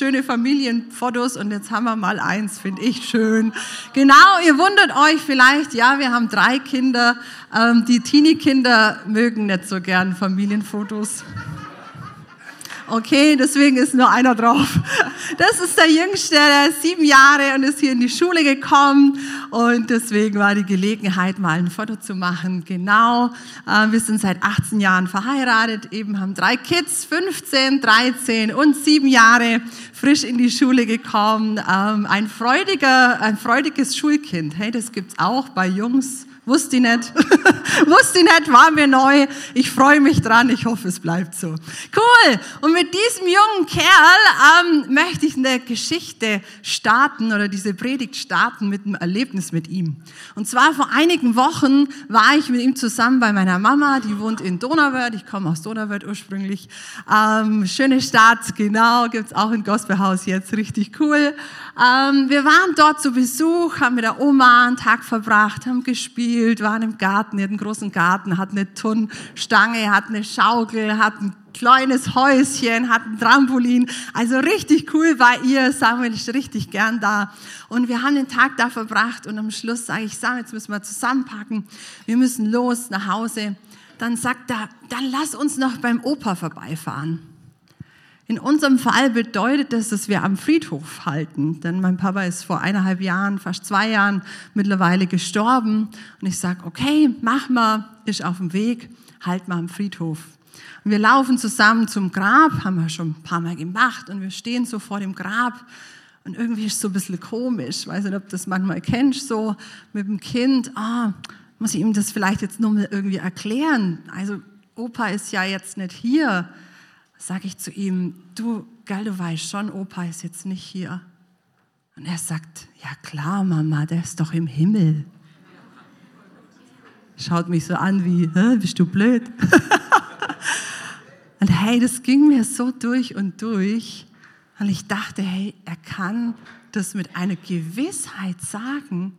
schöne Familienfotos und jetzt haben wir mal eins, finde ich schön. Genau, ihr wundert euch vielleicht, ja, wir haben 3 Kinder. Die Teenie-Kinder mögen nicht so gern Familienfotos. Okay, deswegen ist nur einer drauf. Das ist der Jüngste, der ist 7 Jahre und ist hier in die Schule gekommen. Und deswegen war die Gelegenheit, mal ein Foto zu machen. Genau, wir sind seit 18 Jahren verheiratet, eben haben 3 Kids, 15, 13 und 7 Jahre, frisch in die Schule gekommen. Ein freudiges Schulkind, hey, das gibt's auch bei Jungs. Wusste ich nicht, war mir neu. Ich freue mich dran, ich hoffe, es bleibt so. Cool, und mit diesem jungen Kerl möchte ich eine Geschichte starten oder diese Predigt starten mit einem Erlebnis mit ihm. Und zwar vor einigen Wochen war ich mit ihm zusammen bei meiner Mama, die wohnt in Donauwörth, ich komme aus Donauwörth ursprünglich. Schöne Stadt, genau, gibt's auch ein Gospelhaus jetzt, richtig cool. Wir waren dort zu Besuch, haben mit der Oma einen Tag verbracht, haben gespielt, waren im Garten, die hat einen großen Garten, hat eine Turnstange, hat eine Schaukel, hat ein kleines Häuschen, hat ein Trampolin. Also richtig cool bei ihr. Samuel ist richtig gern da. Und wir haben den Tag da verbracht und am Schluss sage ich, Samuel, jetzt müssen wir zusammenpacken. Wir müssen los nach Hause. Dann sagt er, dann lass uns noch beim Opa vorbeifahren. In unserem Fall bedeutet das, dass wir am Friedhof halten, denn mein Papa ist vor 1,5 Jahren, fast 2 Jahren mittlerweile gestorben und ich sage, okay, mach mal, ist auf dem Weg, halt mal am Friedhof. Und wir laufen zusammen zum Grab, haben wir schon ein paar Mal gemacht und wir stehen so vor dem Grab und irgendwie ist es so ein bisschen komisch, ich weiß nicht, ob du das manchmal kennst, so mit dem Kind, muss ich ihm das vielleicht jetzt nur mal irgendwie erklären, also Opa ist ja jetzt nicht hier. Sage ich zu ihm, du, geil, du weißt schon, Opa ist jetzt nicht hier. Und er sagt, ja klar, Mama, der ist doch im Himmel. Schaut mich so an wie, hä, bist du blöd? Und hey, das ging mir so durch und durch. Und ich dachte, hey, er kann das mit einer Gewissheit sagen,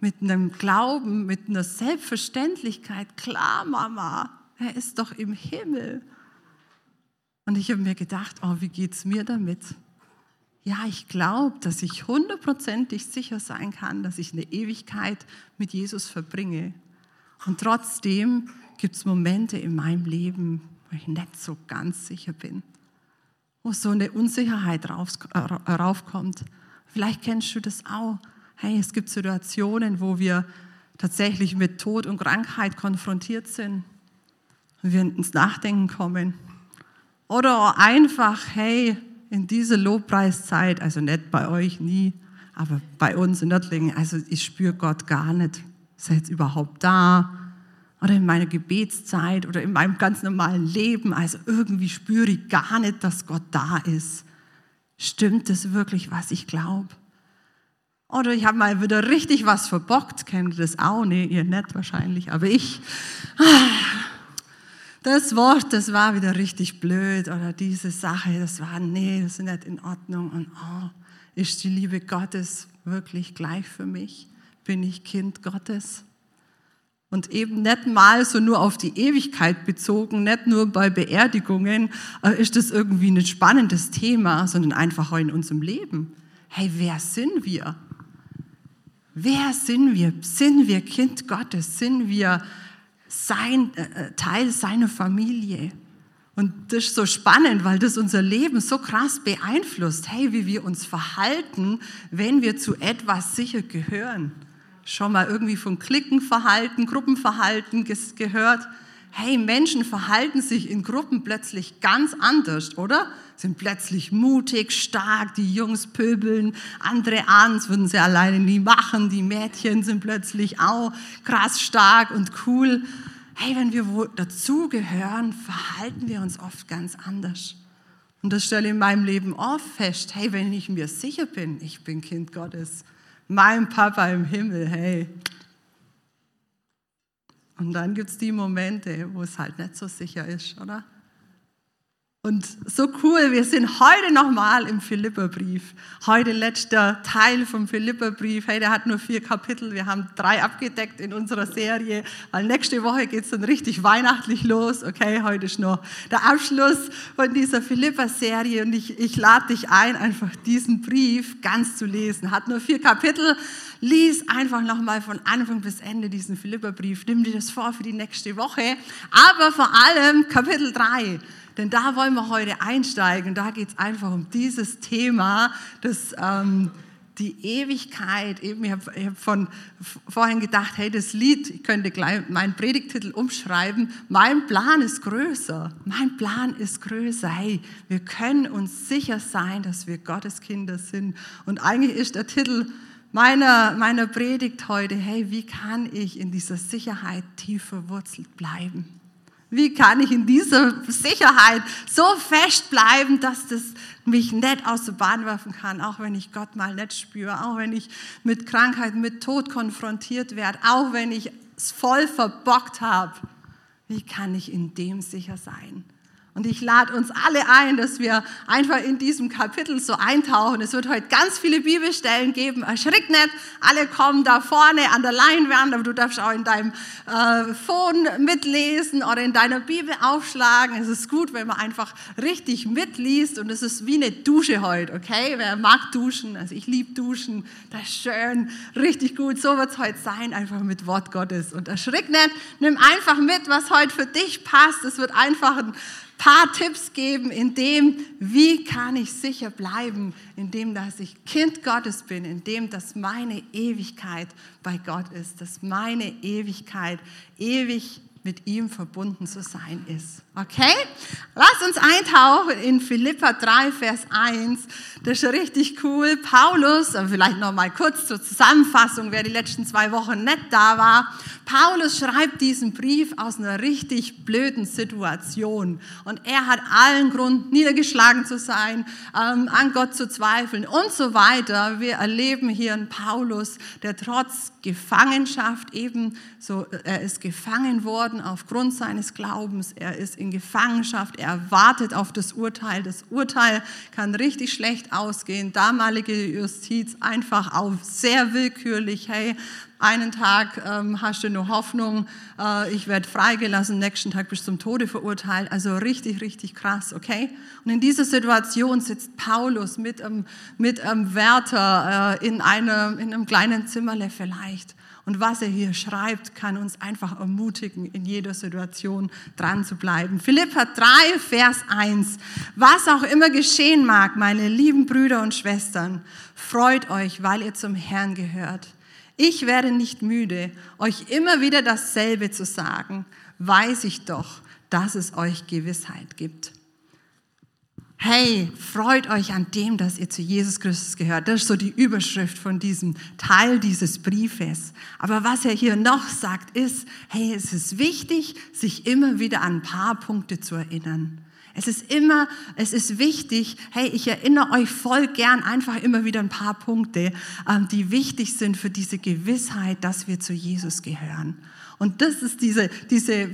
mit einem Glauben, mit einer Selbstverständlichkeit. Klar, Mama, er ist doch im Himmel. Und ich habe mir gedacht, oh, wie geht's mir damit? Ja, ich glaube, dass ich 100% sicher sein kann, dass ich eine Ewigkeit mit Jesus verbringe. Und trotzdem gibt es Momente in meinem Leben, wo ich nicht so ganz sicher bin, wo so eine Unsicherheit raufkommt. Vielleicht kennst du das auch. Hey, es gibt Situationen, wo wir tatsächlich mit Tod und Krankheit konfrontiert sind und wir ins Nachdenken kommen. Oder einfach, hey, in dieser Lobpreiszeit, also nicht bei euch, nie, aber bei uns in Nördlingen, also ich spüre Gott gar nicht. Ist er jetzt überhaupt da? Oder in meiner Gebetszeit oder in meinem ganz normalen Leben, also irgendwie spüre ich gar nicht, dass Gott da ist. Stimmt das wirklich, was ich glaube? Oder ich habe mal wieder richtig was verbockt, kennt ihr das auch? Nee, ihr nicht wahrscheinlich, aber ich... Das Wort, das war wieder richtig blöd oder diese Sache, das war, nee, das ist nicht in Ordnung und oh, ist die Liebe Gottes wirklich gleich für mich? Bin ich Kind Gottes? Und eben nicht mal so nur auf die Ewigkeit bezogen, nicht nur bei Beerdigungen, ist das irgendwie ein spannendes Thema, sondern einfach auch in unserem Leben. Hey, wer sind wir? Wer sind wir? Sind wir Kind Gottes? Sind wir Teil seiner Familie. Und das ist so spannend, weil das unser Leben so krass beeinflusst. Hey, wie wir uns verhalten, wenn wir zu etwas sicher gehören. Schon mal irgendwie von Klickenverhalten, Gruppenverhalten gehört. Hey, Menschen verhalten sich in Gruppen plötzlich ganz anders, oder? Sind plötzlich mutig, stark, die Jungs pöbeln, andere an, das würden sie alleine nie machen, die Mädchen sind plötzlich auch krass stark und cool. Hey, wenn wir dazugehören, verhalten wir uns oft ganz anders. Und das stelle ich in meinem Leben oft fest. Hey, wenn ich mir sicher bin, ich bin Kind Gottes, mein Papa im Himmel, hey. Und dann gibt es die Momente, wo es halt nicht so sicher ist, oder? Und so cool, wir sind heute nochmal im Philipperbrief. Heute letzter Teil vom Philipperbrief. Hey, der hat nur 4 Kapitel, wir haben 3 abgedeckt in unserer Serie, weil nächste Woche geht es dann richtig weihnachtlich los. Okay, heute ist noch der Abschluss von dieser Philipper-Serie und ich lade dich ein, einfach diesen Brief ganz zu lesen. Hat nur 4 Kapitel, lies einfach nochmal von Anfang bis Ende diesen Philipperbrief. Nimm dir das vor für die nächste Woche, aber vor allem Kapitel 3. Denn da wollen wir heute einsteigen. Da geht es einfach um dieses Thema, dass die Ewigkeit, eben, ich hab vorhin gedacht, hey, das Lied, ich könnte gleich meinen Predigttitel umschreiben, mein Plan ist größer, mein Plan ist größer. Hey, wir können uns sicher sein, dass wir Gottes Kinder sind. Und eigentlich ist der Titel meiner Predigt heute, hey, wie kann ich in dieser Sicherheit tief verwurzelt bleiben? Wie kann ich in dieser Sicherheit so fest bleiben, dass das mich nicht aus der Bahn werfen kann, auch wenn ich Gott mal nicht spüre, auch wenn ich mit Krankheit, mit Tod konfrontiert werde, auch wenn ich es voll verbockt habe. Wie kann ich in dem sicher sein? Und ich lade uns alle ein, dass wir einfach in diesem Kapitel so eintauchen. Es wird heute ganz viele Bibelstellen geben. Erschrick nicht, alle kommen da vorne an der Leinwand, aber du darfst auch in deinem Phone mitlesen oder in deiner Bibel aufschlagen. Es ist gut, wenn man einfach richtig mitliest und es ist wie eine Dusche heute, okay? Wer mag duschen, also ich liebe duschen, das ist schön, richtig gut. So wird es heute sein, einfach mit Wort Gottes. Und erschrick nicht, nimm einfach mit, was heute für dich passt. Es wird einfach ein paar Tipps geben, in dem, wie kann ich sicher bleiben, in dem, dass ich Kind Gottes bin, in dem, dass meine Ewigkeit bei Gott ist, dass meine Ewigkeit ewig mit ihm verbunden zu sein ist. Okay? Lass uns eintauchen in Philipper 3, Vers 1. Das ist richtig cool. Paulus, vielleicht noch mal kurz zur Zusammenfassung, wer die letzten 2 Wochen nicht da war. Paulus schreibt diesen Brief aus einer richtig blöden Situation. Und er hat allen Grund, niedergeschlagen zu sein, an Gott zu zweifeln und so weiter. Wir erleben hier einen Paulus, der trotz Gefangenschaft eben, so, er ist gefangen worden aufgrund seines Glaubens, er ist in Gefangenschaft, er wartet auf das Urteil. Das Urteil kann richtig schlecht ausgehen. Damalige Justiz einfach auf sehr willkürlich, hey, einen Tag hast du nur Hoffnung, ich werde freigelassen, nächsten Tag bist du zum Tode verurteilt. Also richtig, richtig krass, okay? Und in dieser Situation sitzt Paulus mit einem Wärter in einem kleinen Zimmerle vielleicht. Und was er hier schreibt, kann uns einfach ermutigen, in jeder Situation dran zu bleiben. Philipper 3, Vers 1. Was auch immer geschehen mag, meine lieben Brüder und Schwestern, freut euch, weil ihr zum Herrn gehört. Ich werde nicht müde, euch immer wieder dasselbe zu sagen, weiß ich doch, dass es euch Gewissheit gibt. Hey, freut euch an dem, dass ihr zu Jesus Christus gehört. Das ist so die Überschrift von diesem Teil dieses Briefes. Aber was er hier noch sagt ist, hey, es ist wichtig, sich immer wieder an ein paar Punkte zu erinnern. Es ist wichtig, hey, ich erinnere euch voll gern einfach immer wieder ein paar Punkte, die wichtig sind für diese Gewissheit, dass wir zu Jesus gehören. Und das ist diese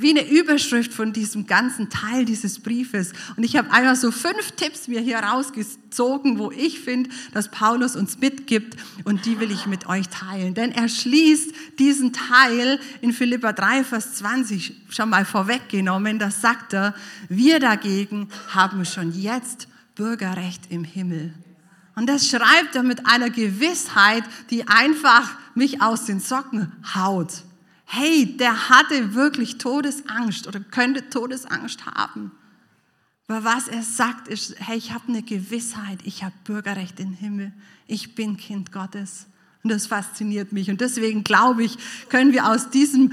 wie eine Überschrift von diesem ganzen Teil dieses Briefes. Und ich habe einfach so 5 Tipps mir hier rausgezogen, wo ich finde, dass Paulus uns mitgibt und die will ich mit euch teilen. Denn er schließt diesen Teil in Philipper 3, Vers 20 schon mal vorweggenommen. Da sagt er, wir dagegen haben schon jetzt Bürgerrecht im Himmel. Und das schreibt er mit einer Gewissheit, die einfach mich aus den Socken haut. Hey, der hatte wirklich Todesangst oder könnte Todesangst haben. Aber was er sagt ist, hey, ich habe eine Gewissheit, ich habe Bürgerrecht im Himmel, ich bin Kind Gottes. Und das fasziniert mich. Und deswegen glaube ich, können wir aus diesen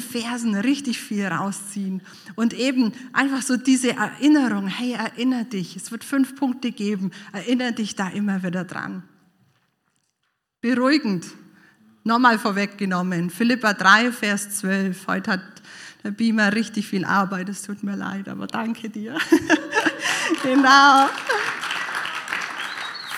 Versen richtig viel rausziehen. Und eben einfach so diese Erinnerung, hey, erinnere dich, es wird 5 Punkte geben, erinnere dich da immer wieder dran. Beruhigend. Nochmal vorweggenommen, Philipper 3, Vers 12. Heute hat der Beamer richtig viel Arbeit, es tut mir leid, aber danke dir. Genau.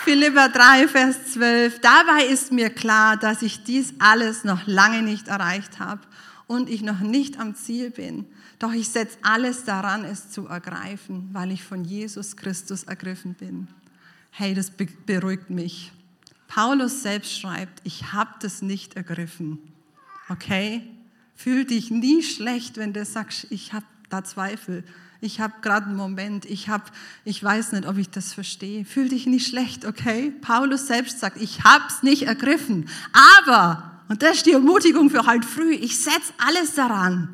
Philipper 3, Vers 12. Dabei ist mir klar, dass ich dies alles noch lange nicht erreicht habe und ich noch nicht am Ziel bin. Doch ich setze alles daran, es zu ergreifen, weil ich von Jesus Christus ergriffen bin. Hey, das beruhigt mich. Paulus selbst schreibt, ich habe das nicht ergriffen. Okay? Fühl dich nie schlecht, wenn du sagst, ich habe da Zweifel. Ich habe gerade einen Moment, ich weiß nicht, ob ich das verstehe. Fühl dich nicht schlecht, okay? Paulus selbst sagt, ich hab's nicht ergriffen. Aber, und das ist die Ermutigung für heute früh, ich setze alles daran,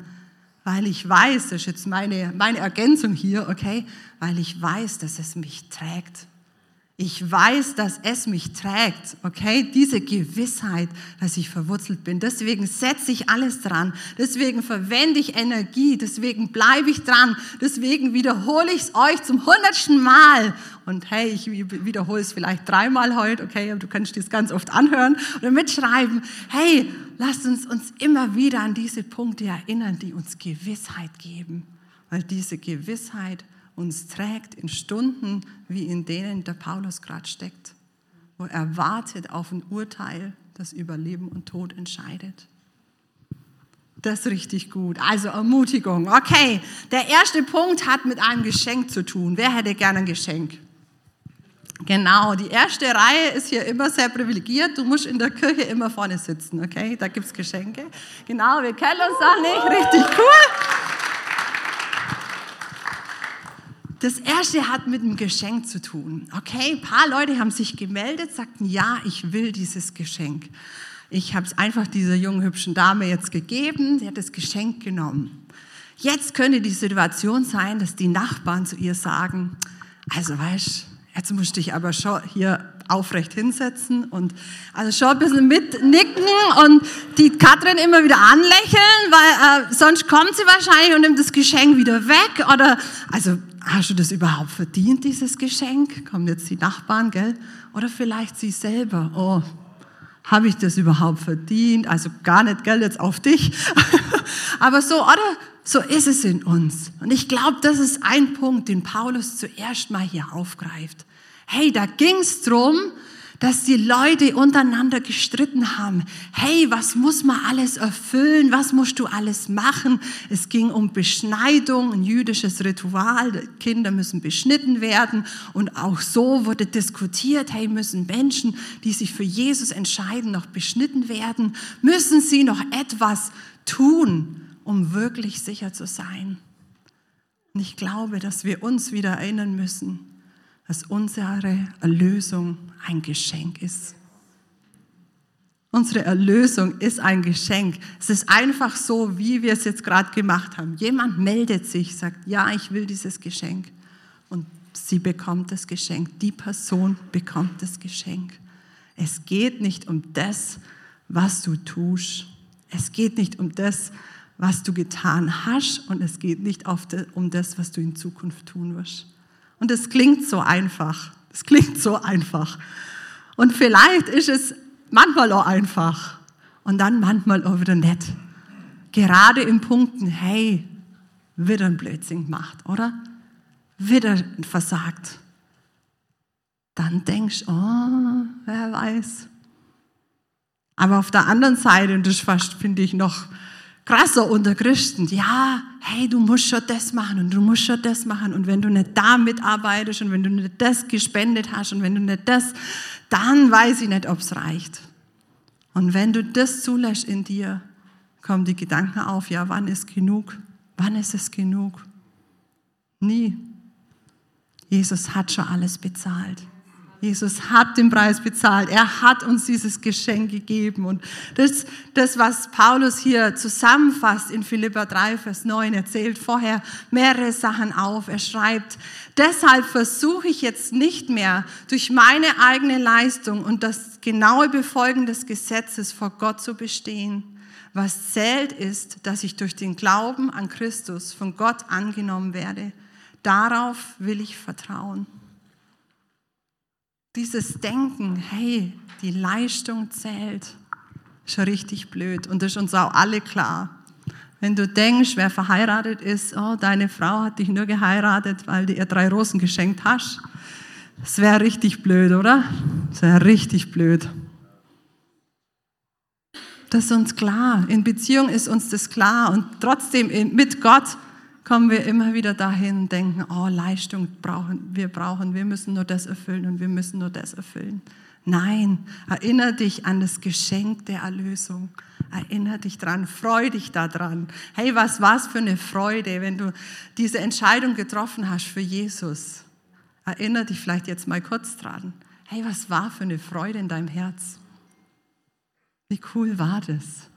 weil ich weiß, das ist jetzt meine Ergänzung hier, okay? Weil ich weiß, dass es mich trägt. Ich weiß, dass es mich trägt, okay? Diese Gewissheit, dass ich verwurzelt bin. Deswegen setze ich alles dran. Deswegen verwende ich Energie. Deswegen bleibe ich dran. Deswegen wiederhole ich es euch zum 100. Mal. Und hey, ich wiederhole es vielleicht 3-mal heute, okay? Aber du kannst das ganz oft anhören oder mitschreiben. Hey, lasst uns immer wieder an diese Punkte erinnern, die uns Gewissheit geben. Weil diese Gewissheit uns trägt in Stunden, wie in denen der Paulus gerade steckt, wo er wartet auf ein Urteil, das über Leben und Tod entscheidet. Das ist richtig gut. Also Ermutigung. Okay, der erste Punkt hat mit einem Geschenk zu tun. Wer hätte gerne ein Geschenk? Genau, die erste Reihe ist hier immer sehr privilegiert. Du musst in der Kirche immer vorne sitzen, okay? Da gibt es Geschenke. Genau, wir kennen uns auch nicht. Richtig cool. Das erste hat mit einem Geschenk zu tun. Okay, ein paar Leute haben sich gemeldet, sagten, ja, ich will dieses Geschenk. Ich habe es einfach dieser jungen, hübschen Dame jetzt gegeben, sie hat das Geschenk genommen. Jetzt könnte die Situation sein, dass die Nachbarn zu ihr sagen, also weißt, jetzt musst du dich aber schon hier aufrecht hinsetzen und also schon ein bisschen mitnicken und die Kathrin immer wieder anlächeln, weil sonst kommt sie wahrscheinlich und nimmt das Geschenk wieder weg oder also hast du das überhaupt verdient, dieses Geschenk? Kommen jetzt die Nachbarn, gell? Oder vielleicht sie selber. Oh, habe ich das überhaupt verdient? Also gar nicht, gell, jetzt auf dich. Aber so, oder? So ist es in uns. Und ich glaube, das ist ein Punkt, den Paulus zuerst mal hier aufgreift. Hey, da ging's drum, dass die Leute untereinander gestritten haben. Hey, was muss man alles erfüllen? Was musst du alles machen? Es ging um Beschneidung, ein jüdisches Ritual. Kinder müssen beschnitten werden. Und auch so wurde diskutiert. Hey, müssen Menschen, die sich für Jesus entscheiden, noch beschnitten werden? Müssen sie noch etwas tun, um wirklich sicher zu sein? Und ich glaube, dass wir uns wieder erinnern müssen, dass unsere Erlösung ein Geschenk ist. Unsere Erlösung ist ein Geschenk. Es ist einfach so, wie wir es jetzt gerade gemacht haben. Jemand meldet sich, sagt, ja, ich will dieses Geschenk. Und sie bekommt das Geschenk. Die Person bekommt das Geschenk. Es geht nicht um das, was du tust. Es geht nicht um das, was du getan hast. Und es geht nicht um das, was du in Zukunft tun wirst. Und es klingt so einfach. Es klingt so einfach. Und vielleicht ist es manchmal auch einfach. Und dann manchmal auch wieder nett. Gerade in Punkten, hey, wieder ein Blödsinn gemacht, oder? Wieder versagt. Dann denkst du, oh, wer weiß. Aber auf der anderen Seite, und das ist fast, finde ich, noch krasser unter Christen, ja, hey, du musst schon das machen und du musst schon das machen und wenn du nicht da mitarbeitest und wenn du nicht das gespendet hast und wenn du nicht das, dann weiß ich nicht, ob es reicht. Und wenn du das zulässt in dir, kommen die Gedanken auf, ja, wann ist genug? Wann ist es genug? Nie. Jesus hat schon alles bezahlt. Jesus hat den Preis bezahlt. Er hat uns dieses Geschenk gegeben. Und das, was Paulus hier zusammenfasst in Philipper 3, Vers 9, er zählt vorher mehrere Sachen auf. Er schreibt, deshalb versuche ich jetzt nicht mehr durch meine eigene Leistung und das genaue Befolgen des Gesetzes vor Gott zu bestehen. Was zählt ist, dass ich durch den Glauben an Christus von Gott angenommen werde. Darauf will ich vertrauen. Dieses Denken, hey, die Leistung zählt, ist schon richtig blöd und das ist uns auch alle klar. Wenn du denkst, wer verheiratet ist, oh, deine Frau hat dich nur geheiratet, weil du ihr 3 Rosen geschenkt hast, das wäre richtig blöd, oder? Das wäre richtig blöd. Das ist uns klar, in Beziehung ist uns das klar und trotzdem mit Gott kommen wir immer wieder dahin und denken, oh, Leistung brauchen wir, wir müssen nur das erfüllen und wir müssen nur das erfüllen. Nein, erinnere dich an das Geschenk der Erlösung. Erinnere dich dran, freu dich daran. Hey, was war's für eine Freude, wenn du diese Entscheidung getroffen hast für Jesus. Erinnere dich vielleicht jetzt mal kurz dran. Hey, was war für eine Freude in deinem Herz? Wie cool war das?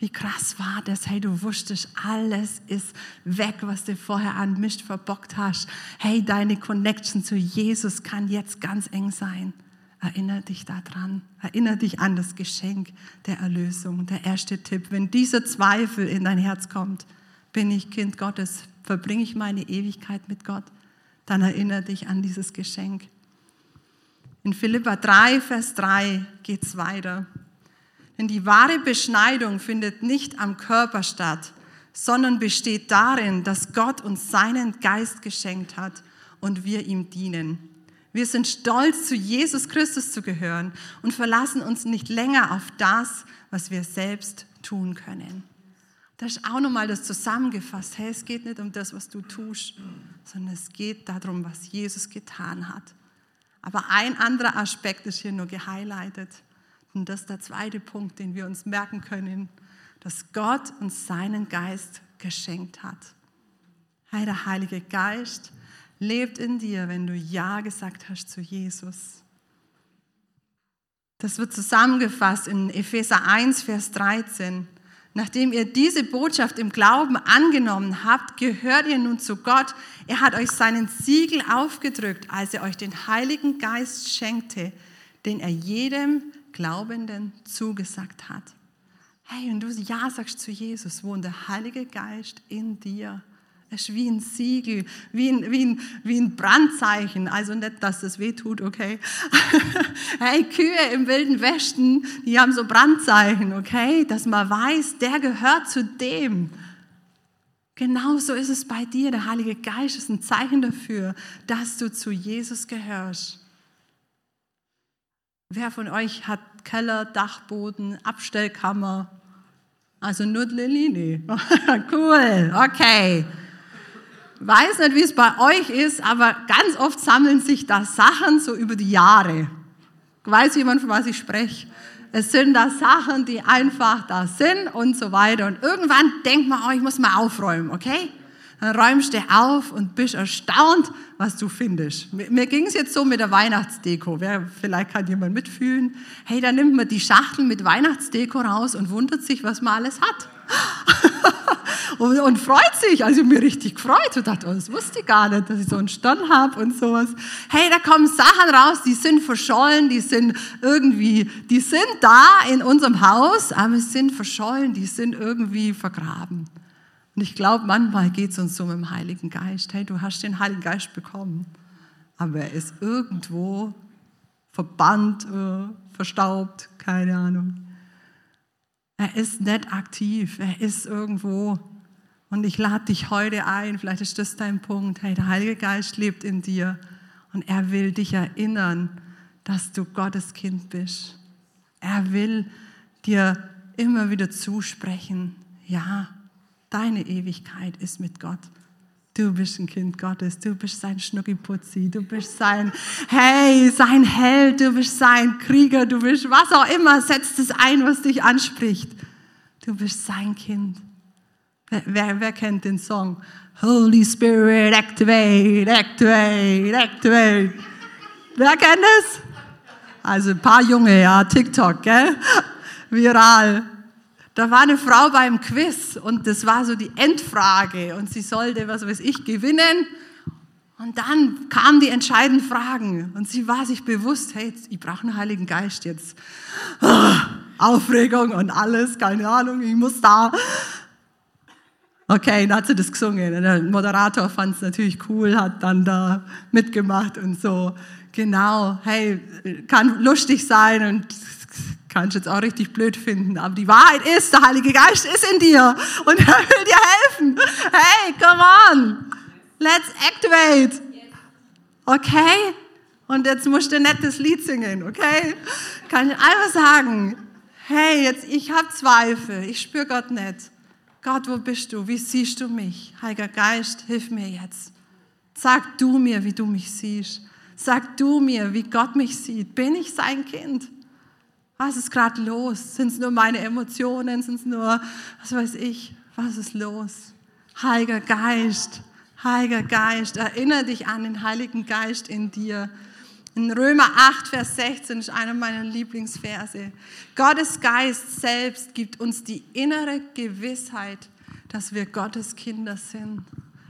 Wie krass war das? Hey, du wusstest, alles ist weg, was du vorher an Mist verbockt hast. Hey, deine Connection zu Jesus kann jetzt ganz eng sein. Erinnere dich daran. Erinnere dich an das Geschenk der Erlösung. Der erste Tipp, wenn dieser Zweifel in dein Herz kommt, bin ich Kind Gottes, verbringe ich meine Ewigkeit mit Gott, dann erinnere dich an dieses Geschenk. In Philipper 3, Vers 3 geht es weiter. Denn die wahre Beschneidung findet nicht am Körper statt, sondern besteht darin, dass Gott uns seinen Geist geschenkt hat und wir ihm dienen. Wir sind stolz, zu Jesus Christus zu gehören und verlassen uns nicht länger auf das, was wir selbst tun können. Das ist auch nochmal das zusammengefasst. Hey, es geht nicht um das, was du tust, sondern es geht darum, was Jesus getan hat. Aber ein anderer Aspekt ist hier nur gehighlightet. Und das ist der zweite Punkt, den wir uns merken können, dass Gott uns seinen Geist geschenkt hat. Hey, der Heilige Geist lebt in dir, wenn du Ja gesagt hast zu Jesus. Das wird zusammengefasst in Epheser 1, Vers 13. Nachdem ihr diese Botschaft im Glauben angenommen habt, gehört ihr nun zu Gott. Er hat euch seinen Siegel aufgedrückt, als er euch den Heiligen Geist schenkte, den er jedem Glaubenden zugesagt hat. Hey, wenn du Ja sagst zu Jesus, wohnt der Heilige Geist in dir. Es ist wie ein Siegel, wie ein Brandzeichen. Also nicht, dass das weh tut, okay? Hey, Kühe im Wilden Westen, die haben so Brandzeichen, okay? Dass man weiß, der gehört zu dem. Genauso ist es bei dir. Der Heilige Geist ist ein Zeichen dafür, dass du zu Jesus gehörst. Wer von euch hat Keller, Dachboden, Abstellkammer? Also nur Lilini. Cool, okay. Weiß nicht, wie es bei euch ist, aber ganz oft sammeln sich da Sachen so über die Jahre. Weiß jemand, von was ich spreche? Es sind da Sachen, die einfach da sind und so weiter. Und irgendwann denkt man, oh, ich muss mal aufräumen, okay? Dann räumst du auf und bist erstaunt, was du findest. Mir ging es jetzt so mit der Weihnachtsdeko. Vielleicht kann jemand mitfühlen. Hey, da nimmt man die Schachtel mit Weihnachtsdeko raus und wundert sich, was man alles hat. und freut sich. Also ich habe mich richtig gefreut. Ich dachte, oh, das wusste ich gar nicht, dass ich so einen Stern habe und sowas. Hey, da kommen Sachen raus, die sind verschollen, die sind da in unserem Haus, aber sie sind verschollen, die sind irgendwie vergraben. Und ich glaube, manchmal geht es uns so mit dem Heiligen Geist. Hey, du hast den Heiligen Geist bekommen, aber er ist irgendwo verbannt, verstaubt, keine Ahnung. Er ist nicht aktiv, er ist irgendwo. Und ich lade dich heute ein, vielleicht ist das dein Punkt. Hey, der Heilige Geist lebt in dir und er will dich erinnern, dass du Gottes Kind bist. Er will dir immer wieder zusprechen, ja, deine Ewigkeit ist mit Gott. Du bist ein Kind Gottes, du bist sein Schnuckiputzi, du bist sein Held, du bist sein Krieger, du bist was auch immer, setzt es ein, was dich anspricht. Du bist sein Kind. Wer kennt den Song? Holy Spirit, activate, activate, activate. Wer kennt es? Also ein paar Junge, ja, TikTok, gell? Viral. Da war eine Frau beim Quiz und das war so die Endfrage und sie sollte, was weiß ich, gewinnen. Und dann kamen die entscheidenden Fragen und sie war sich bewusst, hey, ich brauche einen Heiligen Geist jetzt. Oh, Aufregung und alles, keine Ahnung, ich muss da. Okay, dann hat sie das gesungen. Der Moderator fand es natürlich cool, hat dann da mitgemacht und so. Genau, hey, kann lustig sein und kannst jetzt auch richtig blöd finden, aber die Wahrheit ist, der Heilige Geist ist in dir und er will dir helfen. Hey, come on, let's activate. Okay? Und jetzt musst du nicht das Lied singen, okay? Kann ich einfach sagen, hey, jetzt ich habe Zweifel, ich spüre Gott nicht. Gott, wo bist du? Wie siehst du mich? Heiliger Geist, hilf mir jetzt. Sag du mir, wie du mich siehst. Sag du mir, wie Gott mich sieht. Bin ich sein Kind? Was ist gerade los? Sind es nur meine Emotionen? Sind es nur, was weiß ich? Was ist los? Heiliger Geist, erinnere dich an den Heiligen Geist in dir. In Römer 8, Vers 16 ist einer meiner Lieblingsverse. Gottes Geist selbst gibt uns die innere Gewissheit, dass wir Gottes Kinder sind.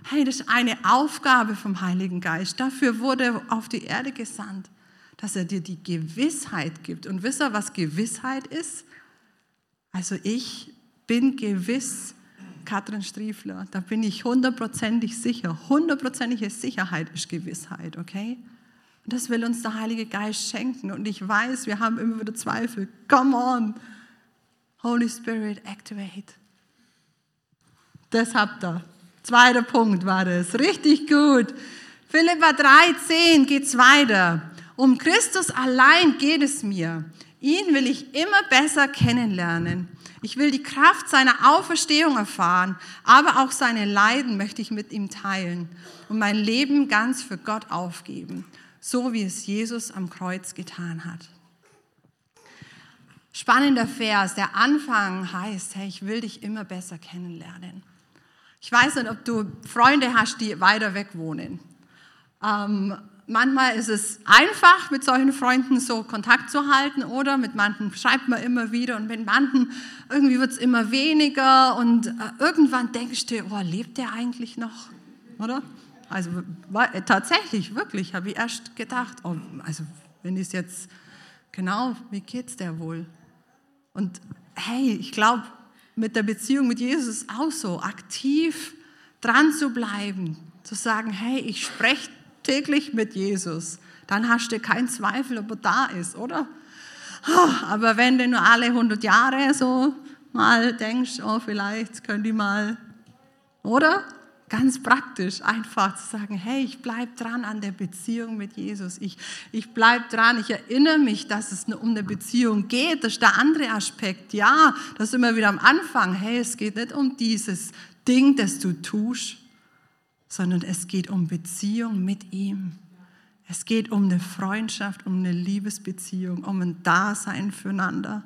Hey, das ist eine Aufgabe vom Heiligen Geist. Dafür wurde er auf die Erde gesandt, dass er dir die Gewissheit gibt. Und wisst ihr, was Gewissheit ist? Also ich bin gewiss, Kathrin Striefler, da bin ich 100% sicher. 100%ige Sicherheit ist Gewissheit, okay? Und das will uns der Heilige Geist schenken. Und ich weiß, wir haben immer wieder Zweifel. Come on! Holy Spirit, activate. Das habt ihr. Zweiter Punkt war das. Richtig gut. Philipper 3,10 geht's weiter. Um Christus allein geht es mir. Ihn will ich immer besser kennenlernen. Ich will die Kraft seiner Auferstehung erfahren, aber auch seine Leiden möchte ich mit ihm teilen und mein Leben ganz für Gott aufgeben, so wie es Jesus am Kreuz getan hat. Spannender Vers, der Anfang heißt, hey, ich will dich immer besser kennenlernen. Ich weiß nicht, ob du Freunde hast, die weiter weg wohnen. Manchmal ist es einfach, mit solchen Freunden so Kontakt zu halten, oder mit manchen schreibt man immer wieder und mit manchen irgendwie wird es immer weniger und irgendwann denkst du, oh, lebt der eigentlich noch, oder? Also tatsächlich, wirklich, habe ich erst gedacht, oh, also wenn ich es jetzt, genau, wie geht's der wohl? Und hey, ich glaube, mit der Beziehung mit Jesus auch so, aktiv dran zu bleiben, zu sagen, hey, ich spreche täglich mit Jesus, dann hast du keinen Zweifel, ob er da ist, oder? Aber wenn du nur alle 100 Jahre so mal denkst, oh, vielleicht könnte ich mal, oder? Ganz praktisch, einfach zu sagen, hey, ich bleib dran an der Beziehung mit Jesus, ich bleib dran, ich erinnere mich, dass es um eine Beziehung geht, das ist der andere Aspekt, ja, das ist immer wieder am Anfang, hey, es geht nicht um dieses Ding, das du tust, sondern es geht um Beziehung mit ihm. Es geht um eine Freundschaft, um eine Liebesbeziehung, um ein Dasein füreinander.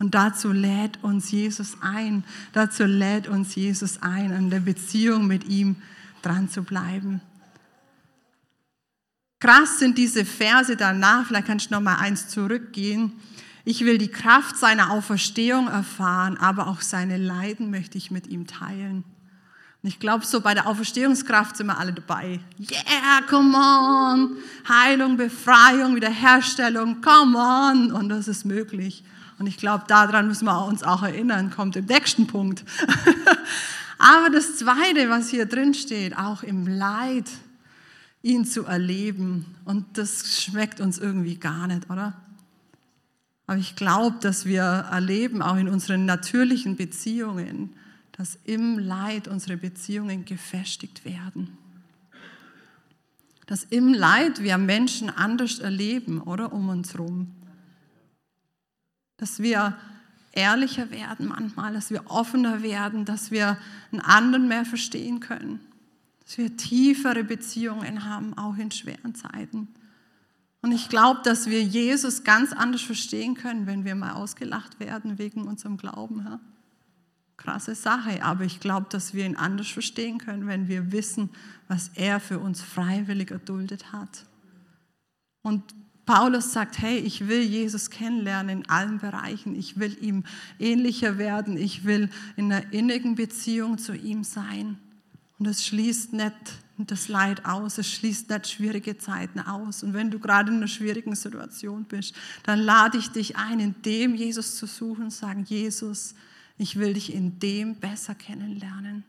Und dazu lädt uns Jesus ein, an der Beziehung mit ihm dran zu bleiben. Krass sind diese Verse danach, vielleicht kannst du noch mal eins zurückgehen. Ich will die Kraft seiner Auferstehung erfahren, aber auch seine Leiden möchte ich mit ihm teilen. Und ich glaube, so bei der Auferstehungskraft sind wir alle dabei. Yeah, come on. Heilung, Befreiung, Wiederherstellung, come on. Und das ist möglich. Und ich glaube, daran müssen wir uns auch erinnern, kommt im nächsten Punkt. Aber das Zweite, was hier drin steht, auch im Leid, ihn zu erleben. Und das schmeckt uns irgendwie gar nicht, oder? Aber ich glaube, dass wir erleben, auch in unseren natürlichen Beziehungen, dass im Leid unsere Beziehungen gefestigt werden. Dass im Leid wir Menschen anders erleben, oder, um uns rum. Dass wir ehrlicher werden manchmal, dass wir offener werden, dass wir einen anderen mehr verstehen können. Dass wir tiefere Beziehungen haben, auch in schweren Zeiten. Und ich glaube, dass wir Jesus ganz anders verstehen können, wenn wir mal ausgelacht werden wegen unserem Glauben, ja? Krasse Sache, aber ich glaube, dass wir ihn anders verstehen können, wenn wir wissen, was er für uns freiwillig erduldet hat. Und Paulus sagt, hey, ich will Jesus kennenlernen in allen Bereichen, ich will ihm ähnlicher werden, ich will in einer innigen Beziehung zu ihm sein. Und es schließt nicht das Leid aus, es schließt nicht schwierige Zeiten aus. Und wenn du gerade in einer schwierigen Situation bist, dann lade ich dich ein, in dem Jesus zu suchen und sagen, Jesus, ich will dich in dem besser kennenlernen.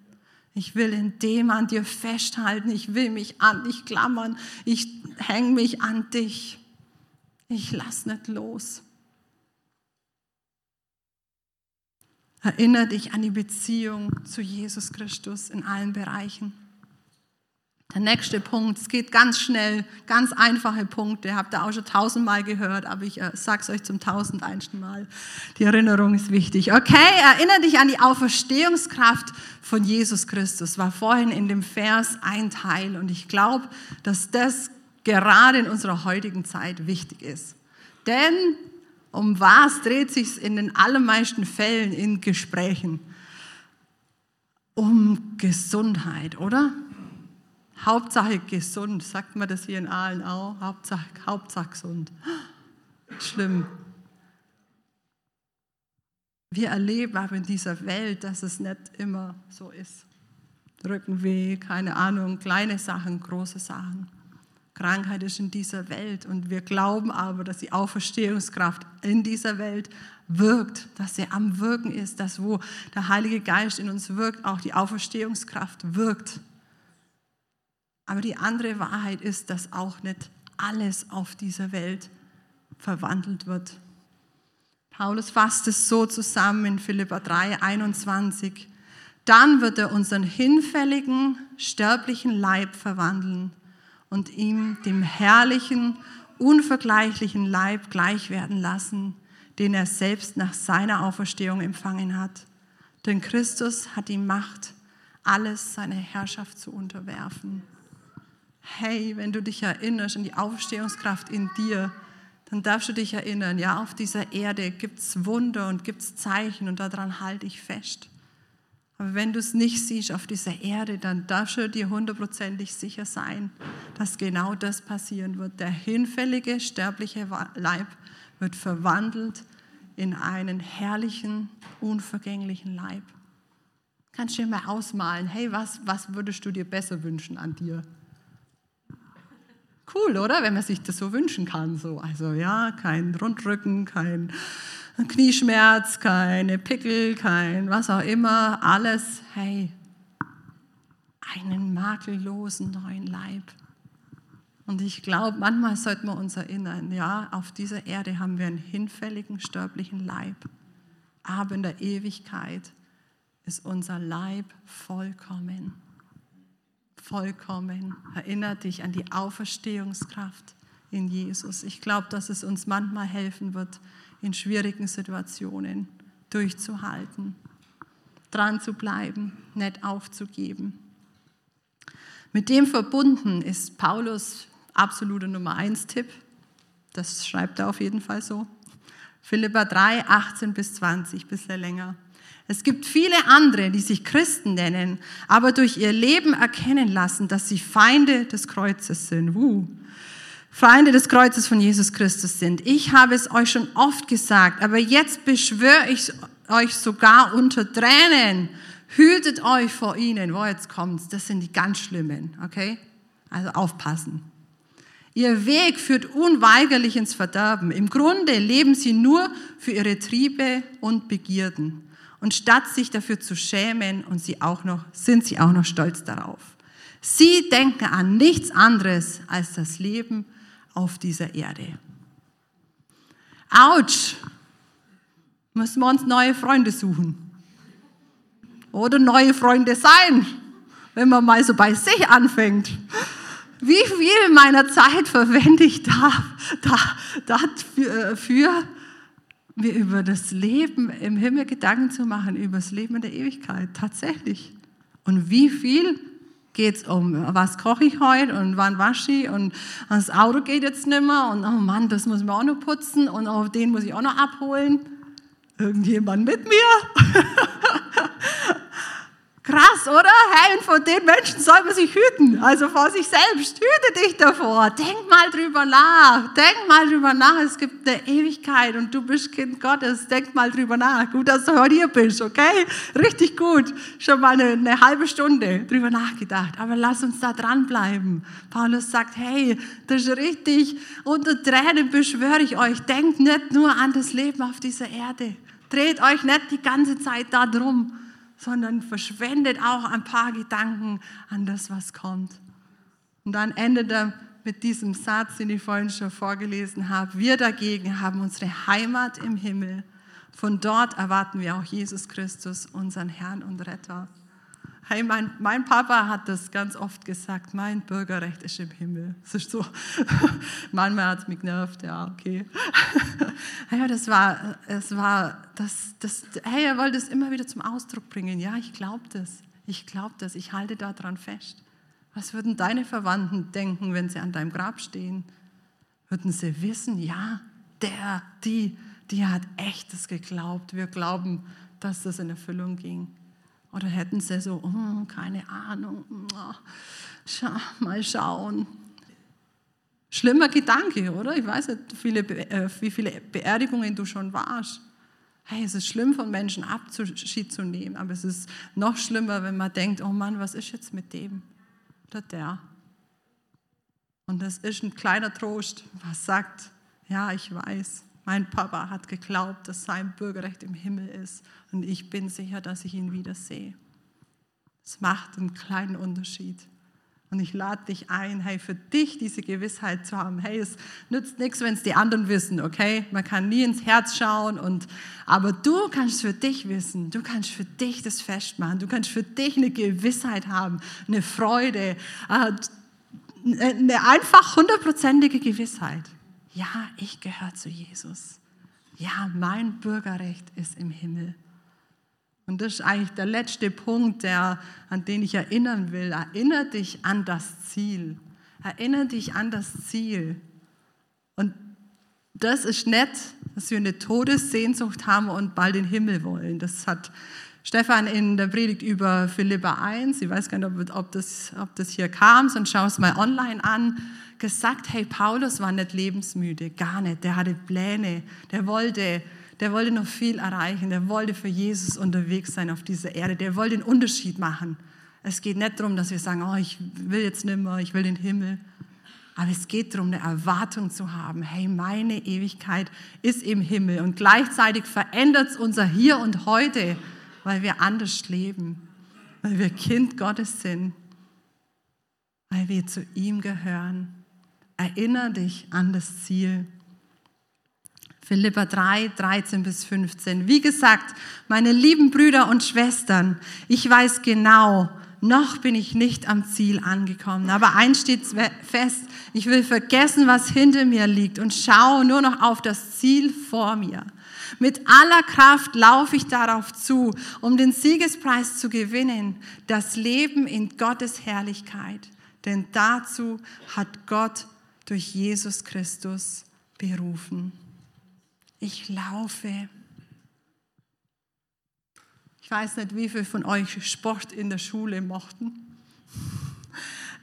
Ich will in dem an dir festhalten. Ich will mich an dich klammern. Ich hänge mich an dich. Ich lass nicht los. Erinnere dich an die Beziehung zu Jesus Christus in allen Bereichen. Der nächste Punkt, es geht ganz schnell, ganz einfache Punkte, habt ihr auch schon 1000-mal gehört, aber ich sage es euch zum 1001. Mal, die Erinnerung ist wichtig. Okay, erinnere dich an die Auferstehungskraft von Jesus Christus, war vorhin in dem Vers ein Teil und ich glaube, dass das gerade in unserer heutigen Zeit wichtig ist. Denn um was dreht sich es in den allermeisten Fällen in Gesprächen? Um Gesundheit, oder? Hauptsache gesund, sagt man das hier in Aalen auch, Hauptsache gesund. Schlimm. Wir erleben aber in dieser Welt, dass es nicht immer so ist. Rückenweh, keine Ahnung, kleine Sachen, große Sachen. Krankheit ist in dieser Welt und wir glauben aber, dass die Auferstehungskraft in dieser Welt wirkt, dass sie am Wirken ist, dass wo der Heilige Geist in uns wirkt, auch die Auferstehungskraft wirkt. Aber die andere Wahrheit ist, dass auch nicht alles auf dieser Welt verwandelt wird. Paulus fasst es so zusammen in Philipper 3, 21. Dann wird er unseren hinfälligen, sterblichen Leib verwandeln und ihm dem herrlichen, unvergleichlichen Leib gleich werden lassen, den er selbst nach seiner Auferstehung empfangen hat. Denn Christus hat die Macht, alles seiner Herrschaft zu unterwerfen. Hey, wenn du dich erinnerst an die Auferstehungskraft in dir, dann darfst du dich erinnern, ja, auf dieser Erde gibt es Wunder und gibt es Zeichen und daran halte ich fest. Aber wenn du es nicht siehst auf dieser Erde, dann darfst du dir 100%ig sicher sein, dass genau das passieren wird. Der hinfällige, sterbliche Leib wird verwandelt in einen herrlichen, unvergänglichen Leib. Kannst du dir mal ausmalen, hey, was würdest du dir besser wünschen an dir? Cool, oder? Wenn man sich das so wünschen kann. So. Also ja, kein Rundrücken, kein Knieschmerz, keine Pickel, kein was auch immer, alles. Hey, einen makellosen neuen Leib. Und ich glaube, manchmal sollten wir uns erinnern, ja, auf dieser Erde haben wir einen hinfälligen, sterblichen Leib. Aber in der Ewigkeit ist unser Leib vollkommen. Vollkommen. Erinnere dich an die Auferstehungskraft in Jesus. Ich glaube, dass es uns manchmal helfen wird, in schwierigen Situationen durchzuhalten, dran zu bleiben, nicht aufzugeben. Mit dem verbunden ist Paulus absoluter Nummer-1-Tipp. Das schreibt er auf jeden Fall so. Philipper 3, 18 bis 20, bisschen länger. Es gibt viele andere, die sich Christen nennen, aber durch ihr Leben erkennen lassen, dass sie Feinde des Kreuzes sind. Feinde des Kreuzes von Jesus Christus sind. Ich habe es euch schon oft gesagt, aber jetzt beschwöre ich euch sogar unter Tränen. Hütet euch vor ihnen. Wo jetzt kommt's? Das sind die ganz Schlimmen, okay? Also aufpassen. Ihr Weg führt unweigerlich ins Verderben. Im Grunde leben sie nur für ihre Triebe und Begierden. Und statt sich dafür zu schämen, sind sie auch noch stolz darauf. Sie denken an nichts anderes als das Leben auf dieser Erde. Autsch! Müssen wir uns neue Freunde suchen. Oder neue Freunde sein, wenn man mal so bei sich anfängt. Wie viel meiner Zeit verwende ich dafür, mir über das Leben im Himmel Gedanken zu machen, über das Leben in der Ewigkeit, tatsächlich. Und wie viel geht es um, was koche ich heute und wann wasche ich und das Auto geht jetzt nicht mehr und oh Mann, das muss man auch noch putzen und oh, den muss ich auch noch abholen. Irgendjemand mit mir? Krass, oder? Hey, und von den Menschen soll man sich hüten, also vor sich selbst. Hüte dich davor, denk mal drüber nach, es gibt eine Ewigkeit und du bist Kind Gottes, denk mal drüber nach. Gut, dass du heute hier bist, okay? Richtig gut, schon mal eine halbe Stunde drüber nachgedacht, aber lass uns da dranbleiben. Paulus sagt, hey, das ist richtig, unter Tränen beschwöre ich euch, denkt nicht nur an das Leben auf dieser Erde, dreht euch nicht die ganze Zeit da drum, sondern verschwendet auch ein paar Gedanken an das, was kommt. Und dann endet er mit diesem Satz, den ich vorhin schon vorgelesen habe. Wir dagegen haben unsere Heimat im Himmel. Von dort erwarten wir auch Jesus Christus, unseren Herrn und Retter. Hey, mein Papa hat das ganz oft gesagt, mein Bürgerrecht ist im Himmel. Das ist so, manchmal hat es mich genervt, ja, okay. Ja, das war, er wollte es immer wieder zum Ausdruck bringen. Ja, ich glaube das, ich halte daran fest. Was würden deine Verwandten denken, wenn sie an deinem Grab stehen? Würden sie wissen, ja, die hat echtes geglaubt. Wir glauben, dass das in Erfüllung ging. Oder hätten sie so, keine Ahnung, mal schauen. Schlimmer Gedanke, oder? Ich weiß nicht, wie viele Beerdigungen du schon warst. Hey, es ist schlimm, von Menschen Abschied zu nehmen, aber es ist noch schlimmer, wenn man denkt, oh Mann, was ist jetzt mit dem oder der? Und das ist ein kleiner Trost, was sagt, ja, ich weiß. Mein Papa hat geglaubt, dass sein Bürgerrecht im Himmel ist und ich bin sicher, dass ich ihn wiedersehe. Es macht einen kleinen Unterschied. Und ich lade dich ein, hey, für dich diese Gewissheit zu haben. Hey, es nützt nichts, wenn es die anderen wissen, okay? Man kann nie ins Herz schauen, aber du kannst für dich wissen, du kannst für dich das festmachen, du kannst für dich eine Gewissheit haben, eine Freude, eine einfach 100%ige Gewissheit. Ja, ich gehöre zu Jesus. Ja, mein Bürgerrecht ist im Himmel. Und das ist eigentlich der letzte Punkt, an den ich erinnern will. Erinnere dich an das Ziel. Erinnere dich an das Ziel. Und das ist nett, dass wir eine Todessehnsucht haben und bald den Himmel wollen. Das hat Stefan in der Predigt über Philipper 1, ich weiß gar nicht, ob das hier kam, sonst schau es mal online an, gesagt, hey, Paulus war nicht lebensmüde, gar nicht, der hatte Pläne, der wollte noch viel erreichen, der wollte für Jesus unterwegs sein auf dieser Erde, der wollte den Unterschied machen. Es geht nicht darum, dass wir sagen, oh, ich will jetzt nicht mehr, ich will den Himmel. Aber es geht darum, eine Erwartung zu haben. Hey, meine Ewigkeit ist im Himmel und gleichzeitig verändert es unser Hier und Heute, weil wir anders leben, weil wir Kind Gottes sind, weil wir zu ihm gehören. Erinnere dich an das Ziel. Philipper 3, 13 bis 15. Wie gesagt, meine lieben Brüder und Schwestern, ich weiß genau, noch bin ich nicht am Ziel angekommen, aber eins steht fest, ich will vergessen, was hinter mir liegt und schaue nur noch auf das Ziel vor mir. Mit aller Kraft laufe ich darauf zu, um den Siegespreis zu gewinnen, das Leben in Gottes Herrlichkeit. Denn dazu hat Gott durch Jesus Christus berufen. Ich laufe. Ich weiß nicht, wie viele von euch Sport in der Schule mochten.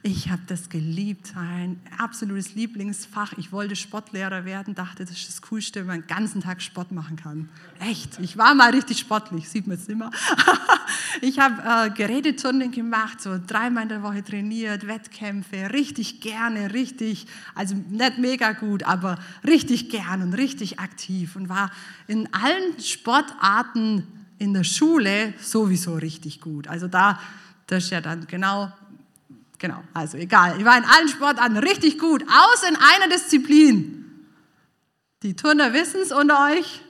Ich habe das geliebt, ein absolutes Lieblingsfach. Ich wollte Sportlehrer werden, dachte, das ist das Coolste, wenn man den ganzen Tag Sport machen kann. Echt, ich war mal richtig sportlich, sieht man es immer. Ich habe Geräteturnen gemacht, so 3-mal in der Woche trainiert, Wettkämpfe, richtig gerne, also nicht mega gut, aber richtig gern und richtig aktiv und war in allen Sportarten in der Schule sowieso richtig gut. Also das ist ja dann genau, also egal. Ich war in allen Sportarten richtig gut, außer in einer Disziplin. Die Turner wissen es unter euch.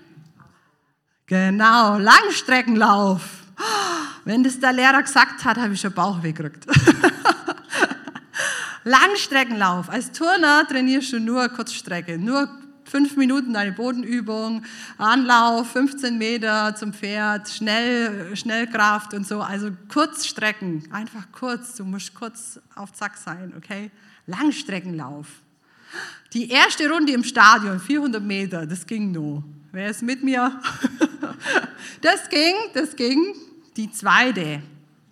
Genau, Langstreckenlauf. Wenn das der Lehrer gesagt hat, habe ich schon Bauch weggerückt. Langstreckenlauf. Als Turner trainierst du nur Kurzstrecke, nur 5 Minuten eine Bodenübung, Anlauf, 15 Meter zum Pferd, Schnellkraft und so. Also Kurzstrecken, einfach kurz, du musst kurz auf Zack sein, okay? Langstreckenlauf. Die erste Runde im Stadion, 400 Meter, das ging nur. Wer ist mit mir? Das ging. Die zweite,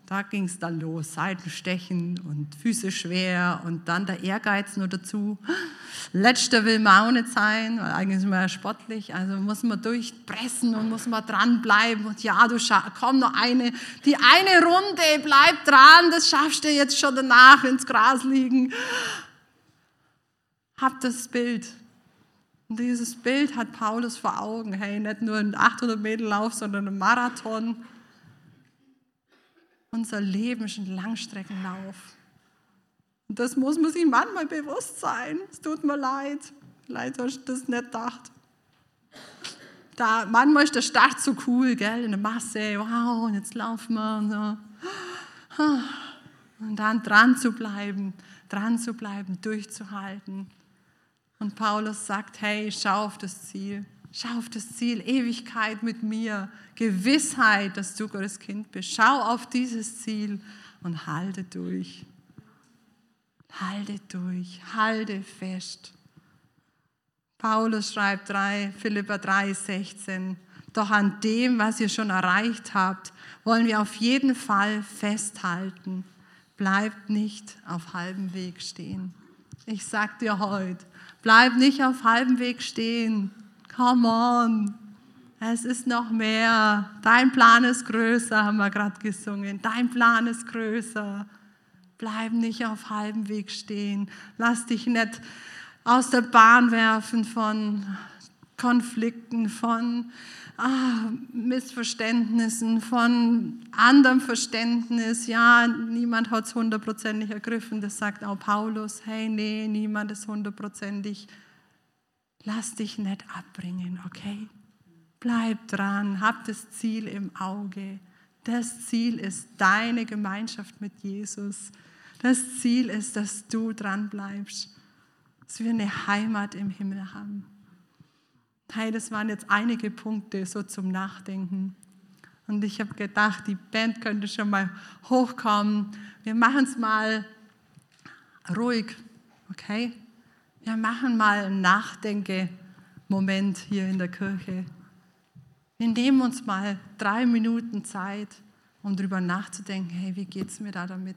da ging es dann los, Seitenstechen und Füße schwer und dann der Ehrgeiz nur dazu. Letzter will man auch nicht sein, weil eigentlich ist man ja sportlich, also muss man durchpressen und muss man dranbleiben. Und ja, komm noch die eine Runde, bleib dran, das schaffst du jetzt schon danach, ins Gras liegen. Hab das Bild. Und dieses Bild hat Paulus vor Augen, hey, nicht nur einen 800-Meter-Lauf, sondern einen Marathon. Unser Leben ist ein Langstreckenlauf. Und das muss man sich manchmal bewusst sein. Es tut mir leid. Vielleicht hast du das nicht gedacht. Manchmal ist der Start so cool, gell? In der Masse, wow, und jetzt laufen wir. Und so. Und dann dran zu bleiben, durchzuhalten. Und Paulus sagt, hey, schau auf das Ziel, Ewigkeit mit mir, Gewissheit, dass du Gottes Kind bist. Schau auf dieses Ziel und halte durch, halte fest. Paulus schreibt Philipper 3,16, doch an dem, was ihr schon erreicht habt, wollen wir auf jeden Fall festhalten. Bleibt nicht auf halbem Weg stehen. Ich sag dir heute, bleib nicht auf halbem Weg stehen. Come on, es ist noch mehr. Dein Plan ist größer, haben wir gerade gesungen. Dein Plan ist größer. Bleib nicht auf halbem Weg stehen. Lass dich nicht aus der Bahn werfen von Konflikten, von Missverständnissen, von anderem Verständnis. Ja, niemand hat es 100%ig ergriffen. Das sagt auch Paulus. Hey, nee, niemand ist 100%ig. Lass dich nicht abbringen, okay? Bleib dran, hab das Ziel im Auge. Das Ziel ist deine Gemeinschaft mit Jesus. Das Ziel ist, dass du dran bleibst, dass wir eine Heimat im Himmel haben. Hey, das waren jetzt einige Punkte so zum Nachdenken. Und ich habe gedacht, die Band könnte schon mal hochkommen. Wir machen es mal ruhig, okay? Wir machen mal einen Nachdenke-Moment hier in der Kirche. Wir nehmen uns mal 3 Minuten Zeit, um darüber nachzudenken, hey, wie geht es mir da damit?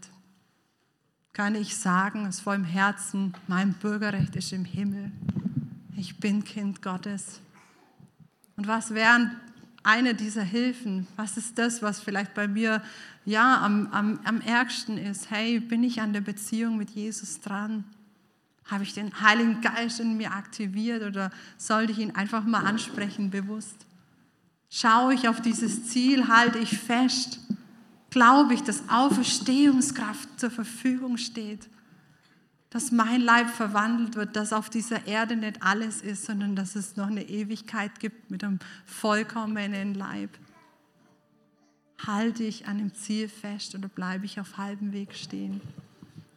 Kann ich sagen, es war im Herzen, mein Bürgerrecht ist im Himmel. Ich bin Kind Gottes. Und was wären eine dieser Hilfen? Was ist das, was vielleicht bei mir ja am ärgsten ist? Hey, bin ich an der Beziehung mit Jesus dran? Habe ich den Heiligen Geist in mir aktiviert oder sollte ich ihn einfach mal ansprechen, bewusst? Schaue ich auf dieses Ziel, halte ich fest? Glaube ich, dass Auferstehungskraft zur Verfügung steht? Dass mein Leib verwandelt wird, dass auf dieser Erde nicht alles ist, sondern dass es noch eine Ewigkeit gibt mit einem vollkommenen Leib? Halte ich an dem Ziel fest oder bleibe ich auf halbem Weg stehen?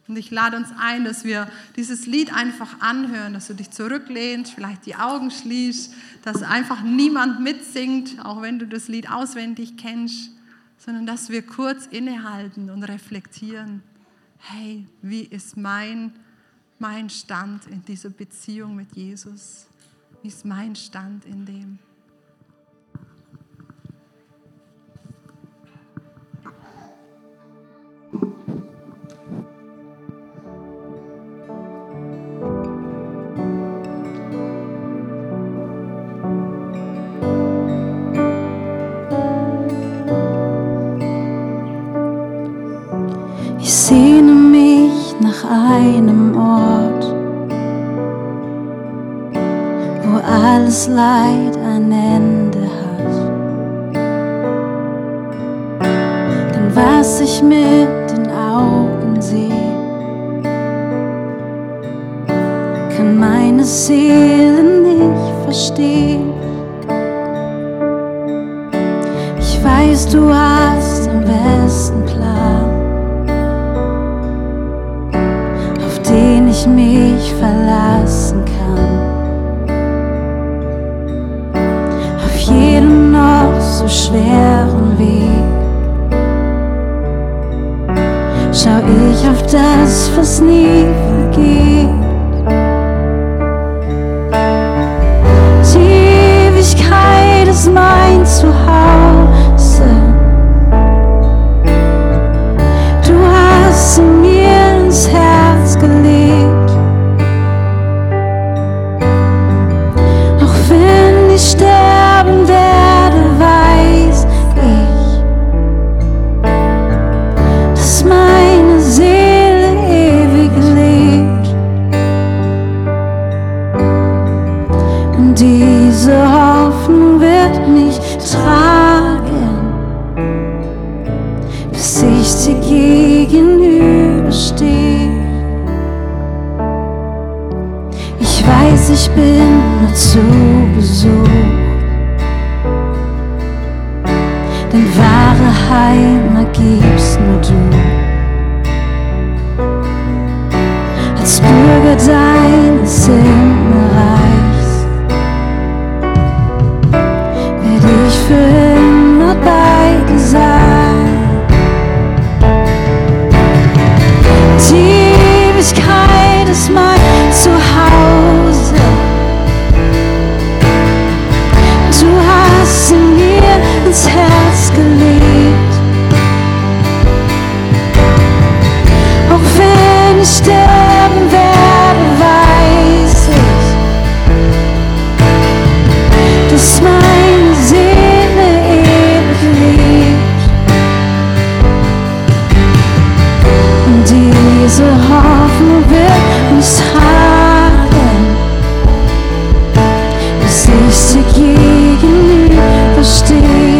Und ich lade uns ein, dass wir dieses Lied einfach anhören, dass du dich zurücklehnst, vielleicht die Augen schließt, dass einfach niemand mitsingt, auch wenn du das Lied auswendig kennst, sondern dass wir kurz innehalten und reflektieren. Hey, wie ist mein Stand in dieser Beziehung mit Jesus? Wie ist mein Stand in dem? Einem Ort, wo alles Leid ein Ende hat. Denn was ich mit den Augen sehe, kann meine Seele nicht verstehen. Ich weiß, du hast am besten Plan, den ich mich verlassen kann. Auf jedem noch so schweren Weg schau ich auf das, was nie vergeht. Die Ewigkeit ist mein Zuhause. Du hast in mir ins Herz gelegt, auch wenn ich sterben werde, weiß ich, dass meine Seele ewig lebt. Und diese Hoffnung wird mich tragen, bis ich sie gegenüberstehe. Ich bin nur zu Besuch, denn wahre Geheime gibst nur du. Als Bürger deines Himmelreichs werd ich für immer bei dir sein. Die Ewigkeit ist mein Zuhause. Du hast in mir ins Herz gelegt. Auch wenn ich sterben werde, weiß ich, dass meine Seele ewig lebt. Und diese Hoffnung wird mich tragen, bis ich sie gegenüberstehe.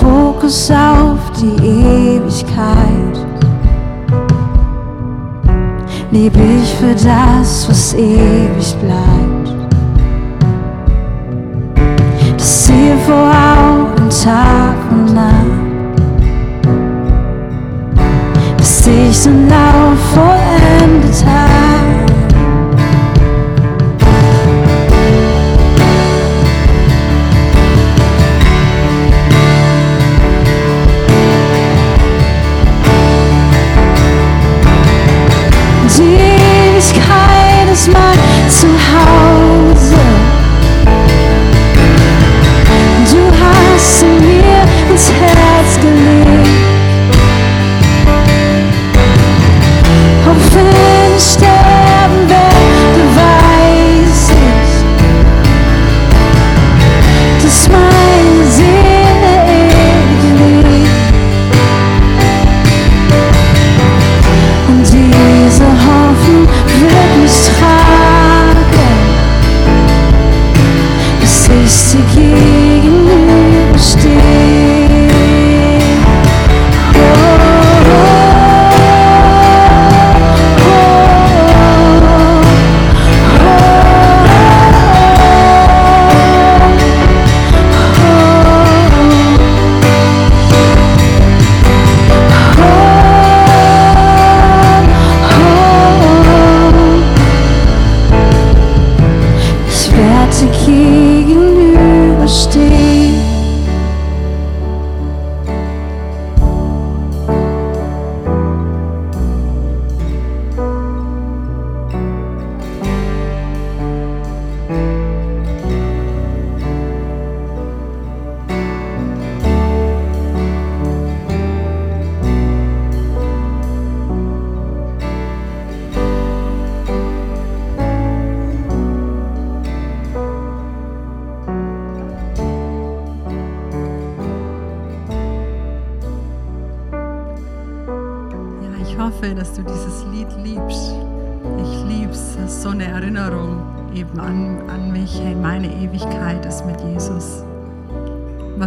Fokus auf die Ewigkeit, lebe ich für das, was ewig bleibt. Das Ziel vor Augen, Tag und Nacht, bis ich den Lauf vollendet habe.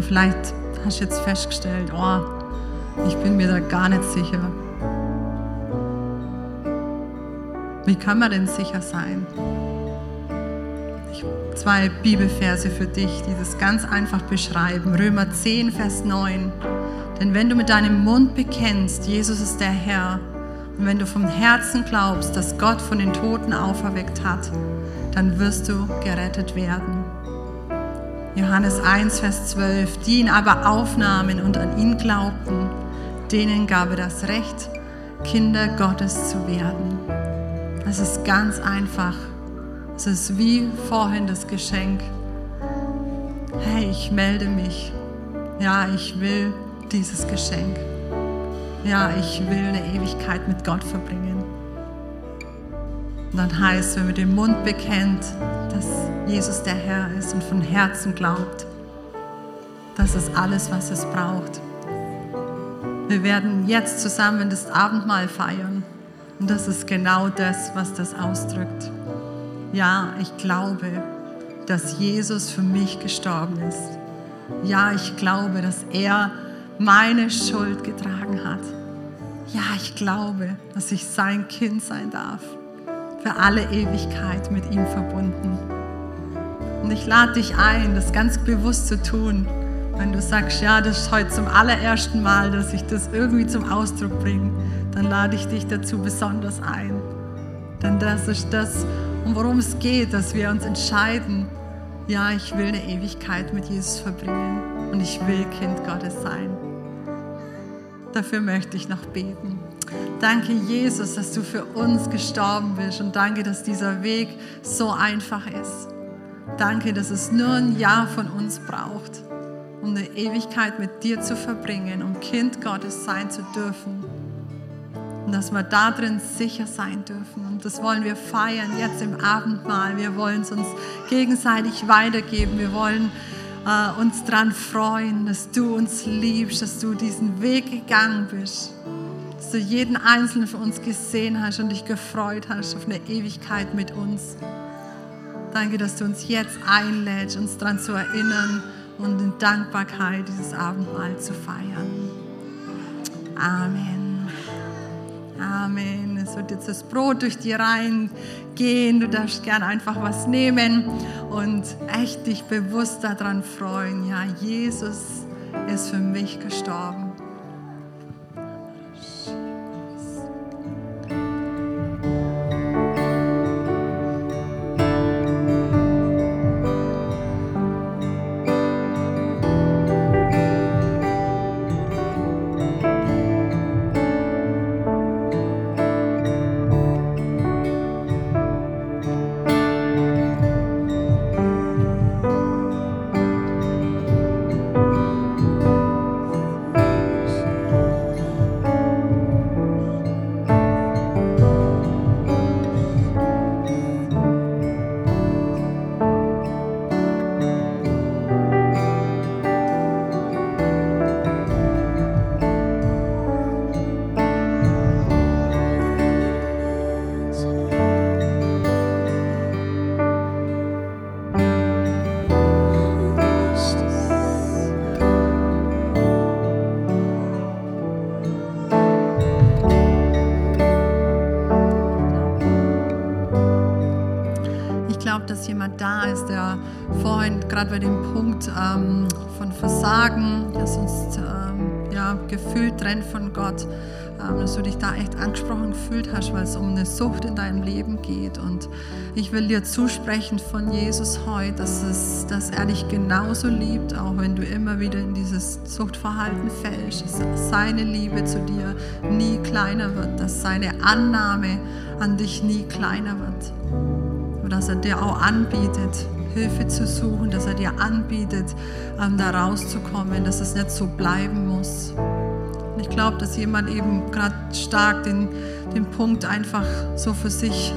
Vielleicht hast du jetzt festgestellt, oh, ich bin mir da gar nicht sicher. Wie kann man denn sicher sein? Ich habe 2 Bibelverse für dich, die das ganz einfach beschreiben. Römer 10, Vers 9. Denn wenn du mit deinem Mund bekennst, Jesus ist der Herr, und wenn du vom Herzen glaubst, dass Gott von den Toten auferweckt hat, dann wirst du gerettet werden. Johannes 1, Vers 12, die ihn aber aufnahmen und an ihn glaubten, denen gab er das Recht, Kinder Gottes zu werden. Es ist ganz einfach. Es ist wie vorhin das Geschenk. Hey, ich melde mich. Ja, ich will dieses Geschenk. Ja, ich will eine Ewigkeit mit Gott verbringen. Und dann heißt, wenn man den Mund bekennt, dass Jesus der Herr ist und von Herzen glaubt, das ist alles, was es braucht. Wir werden jetzt zusammen das Abendmahl feiern. Und das ist genau das, was das ausdrückt. Ja, ich glaube, dass Jesus für mich gestorben ist. Ja, ich glaube, dass er meine Schuld getragen hat. Ja, ich glaube, dass ich sein Kind sein darf. Für alle Ewigkeit mit ihm verbunden. Und ich lade dich ein, das ganz bewusst zu tun, Wenn du sagst, ja, das ist heute zum allerersten Mal, dass ich das irgendwie zum Ausdruck bringe, dann lade ich dich dazu besonders ein. Denn das ist das, worum es geht, dass wir uns entscheiden, ja, ich will eine Ewigkeit mit Jesus verbringen und ich will Kind Gottes sein. Dafür möchte ich noch beten. Danke, Jesus, dass du für uns gestorben bist und danke, dass dieser Weg so einfach ist. Danke, dass es nur ein Jahr von uns braucht, um eine Ewigkeit mit dir zu verbringen, um Kind Gottes sein zu dürfen. Und dass wir da drin sicher sein dürfen. Und das wollen wir feiern jetzt im Abendmahl. Wir wollen es uns gegenseitig weitergeben. Wir wollen uns daran freuen, dass du uns liebst, dass du diesen Weg gegangen bist. Dass du jeden Einzelnen von uns gesehen hast und dich gefreut hast auf eine Ewigkeit mit uns. Danke, dass du uns jetzt einlädst, uns daran zu erinnern und in Dankbarkeit dieses Abendmahl zu feiern. Amen. Amen. Es wird jetzt das Brot durch die Reihen gehen. Du darfst gern einfach was nehmen und echt dich bewusst daran freuen. Ja, Jesus ist für mich gestorben. Dass jemand da ist, der vorhin gerade bei dem Punkt von Versagen, das uns gefühlt trennt von Gott, dass du dich da echt angesprochen gefühlt hast, weil es um eine Sucht in deinem Leben geht. Und ich will dir zusprechen von Jesus heute, dass er dich genauso liebt, auch wenn du immer wieder in dieses Suchtverhalten fällst, dass seine Liebe zu dir nie kleiner wird, dass seine Annahme an dich nie kleiner wird. Dass er dir auch anbietet, Hilfe zu suchen, dass er dir anbietet, da rauszukommen, dass es nicht so bleiben muss. Und ich glaube, dass jemand eben gerade stark den Punkt einfach so für sich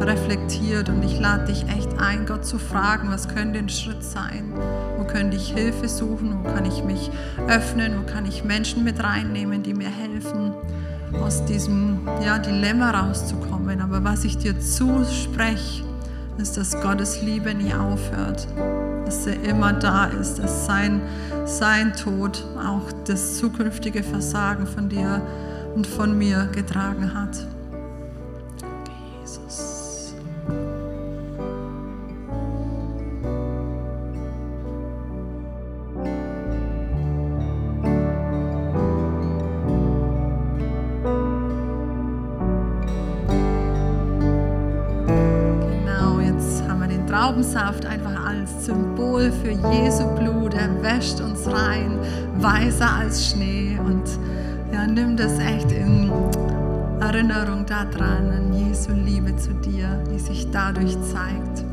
reflektiert. Und ich lade dich echt ein, Gott zu fragen, was könnte ein Schritt sein? Wo könnte ich Hilfe suchen? Wo kann ich mich öffnen? Wo kann ich Menschen mit reinnehmen, die mir helfen, aus diesem Dilemma rauszukommen? Aber was ich dir zuspreche, ist, dass Gottes Liebe nie aufhört, dass er immer da ist, dass sein Tod auch das zukünftige Versagen von dir und von mir getragen hat. Jesus. Traubensaft einfach als Symbol für Jesu Blut. Er wäscht uns rein, weißer als Schnee. Und nimm das echt in Erinnerung daran, an Jesu Liebe zu dir, die sich dadurch zeigt.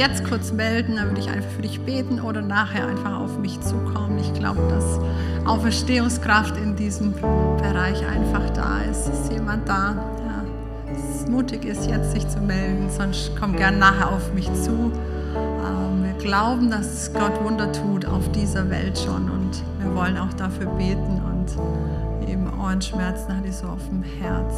jetzt kurz melden, dann würde ich einfach für dich beten oder nachher einfach auf mich zukommen. Ich glaube, dass Auferstehungskraft in diesem Bereich einfach da ist. Ist jemand da, der mutig ist, jetzt sich zu melden? Sonst komm gerne nachher auf mich zu. Wir glauben, dass Gott Wunder tut auf dieser Welt schon und wir wollen auch dafür beten und eben Ohrenschmerzen hatte ich so auf dem Herz.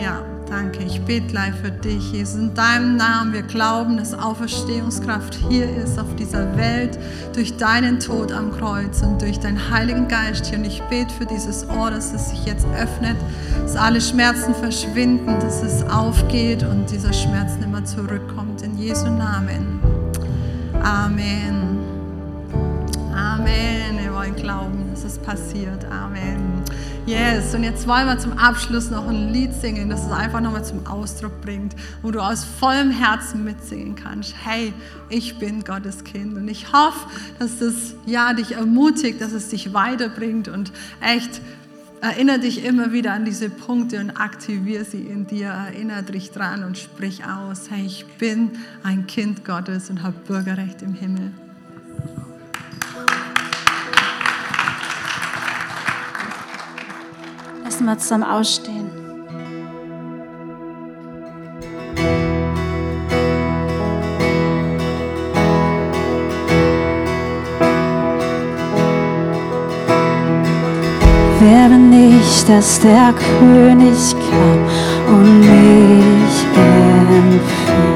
Ja, danke. Ich bete gleich für dich, Jesus. In deinem Namen, wir glauben, dass Auferstehungskraft hier ist auf dieser Welt, durch deinen Tod am Kreuz und durch deinen Heiligen Geist hier. Und ich bete für dieses Ohr, dass es sich jetzt öffnet, dass alle Schmerzen verschwinden, dass es aufgeht und dieser Schmerz nicht mehr zurückkommt. In Jesu Namen. Amen. Amen. Wir wollen glauben, dass es passiert. Amen. Yes, und jetzt wollen wir zum Abschluss noch ein Lied singen, das es einfach nochmal zum Ausdruck bringt, wo du aus vollem Herzen mitsingen kannst. Hey, ich bin Gottes Kind und ich hoffe, dass das ja, dich ermutigt, dass es dich weiterbringt und echt erinnere dich immer wieder an diese Punkte und aktiviere sie in dir, erinnere dich dran und sprich aus, hey, ich bin ein Kind Gottes und habe Bürgerrecht im Himmel. Lass mal zusammen ausstehen. Wäre nicht, dass der König kam und mich empfing.